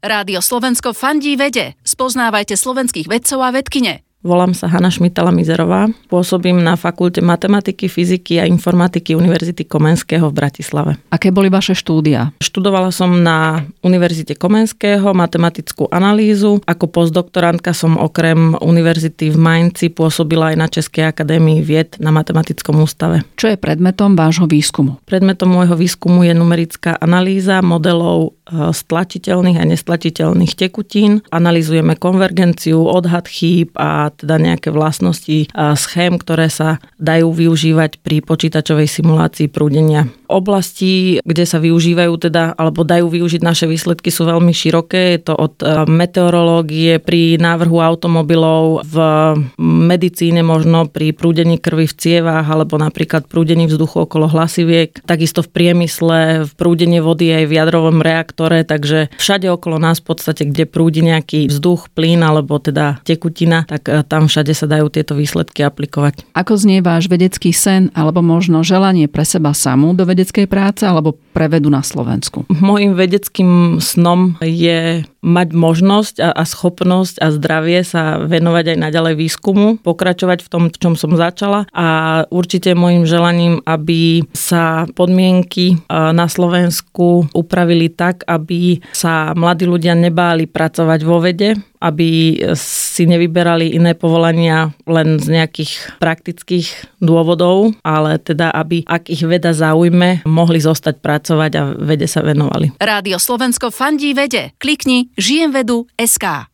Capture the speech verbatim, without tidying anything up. Rádio Slovensko fandí vede. Spoznávajte slovenských vedcov a vedkyne. Volám sa Hanna Šmitala-Mizerová. Pôsobím na Fakulte matematiky, fyziky a informatiky Univerzity Komenského v Bratislave. Aké boli vaše štúdia? Študovala som na Univerzite Komenského matematickú analýzu. Ako postdoktorantka som okrem univerzity v Mainci pôsobila aj na Českej akadémii vied na matematickom ústave. Čo je predmetom vášho výskumu? Predmetom môjho výskumu je numerická analýza modelov stlačiteľných a nestlačiteľných tekutín. Analyzujeme konvergenciu, odhad chýb a teda nejaké vlastnosti schém, ktoré sa dajú využívať pri počítačovej simulácii prúdenia. Oblasti, kde sa využívajú teda, alebo dajú využiť naše výsledky, sú veľmi široké. Je to od meteorológie pri návrhu automobilov, v medicíne možno pri prúdení krvi v cievách, alebo napríklad prúdení vzduchu okolo hlasiviek. Takisto v priemysle, v prúdenie vody aj v jadrovom reaktore, takže všade okolo nás v podstate, kde prúdi nejaký vzduch, plyn alebo teda tekutina, tak tam všade sa dajú tieto výsledky aplikovať. Ako znie váš vedecký sen, alebo možno želanie pre seba samú dovedieť vedeckej práce alebo prevedu na Slovensku? Mojím vedeckým snom je mať možnosť a schopnosť a zdravie sa venovať aj naďalej výskumu, pokračovať v tom, v čom som začala, a určite mojím želaním, aby sa podmienky na Slovensku upravili tak, aby sa mladí ľudia nebáli pracovať vo vede, aby si nevyberali iné povolania len z nejakých praktických dôvodov, ale teda, aby ak ich veda zaujme, mohli zostať pracovať a vede sa venovali. Rádio Slovensko fandí vede. Klikni žijem vedu bodka es ká.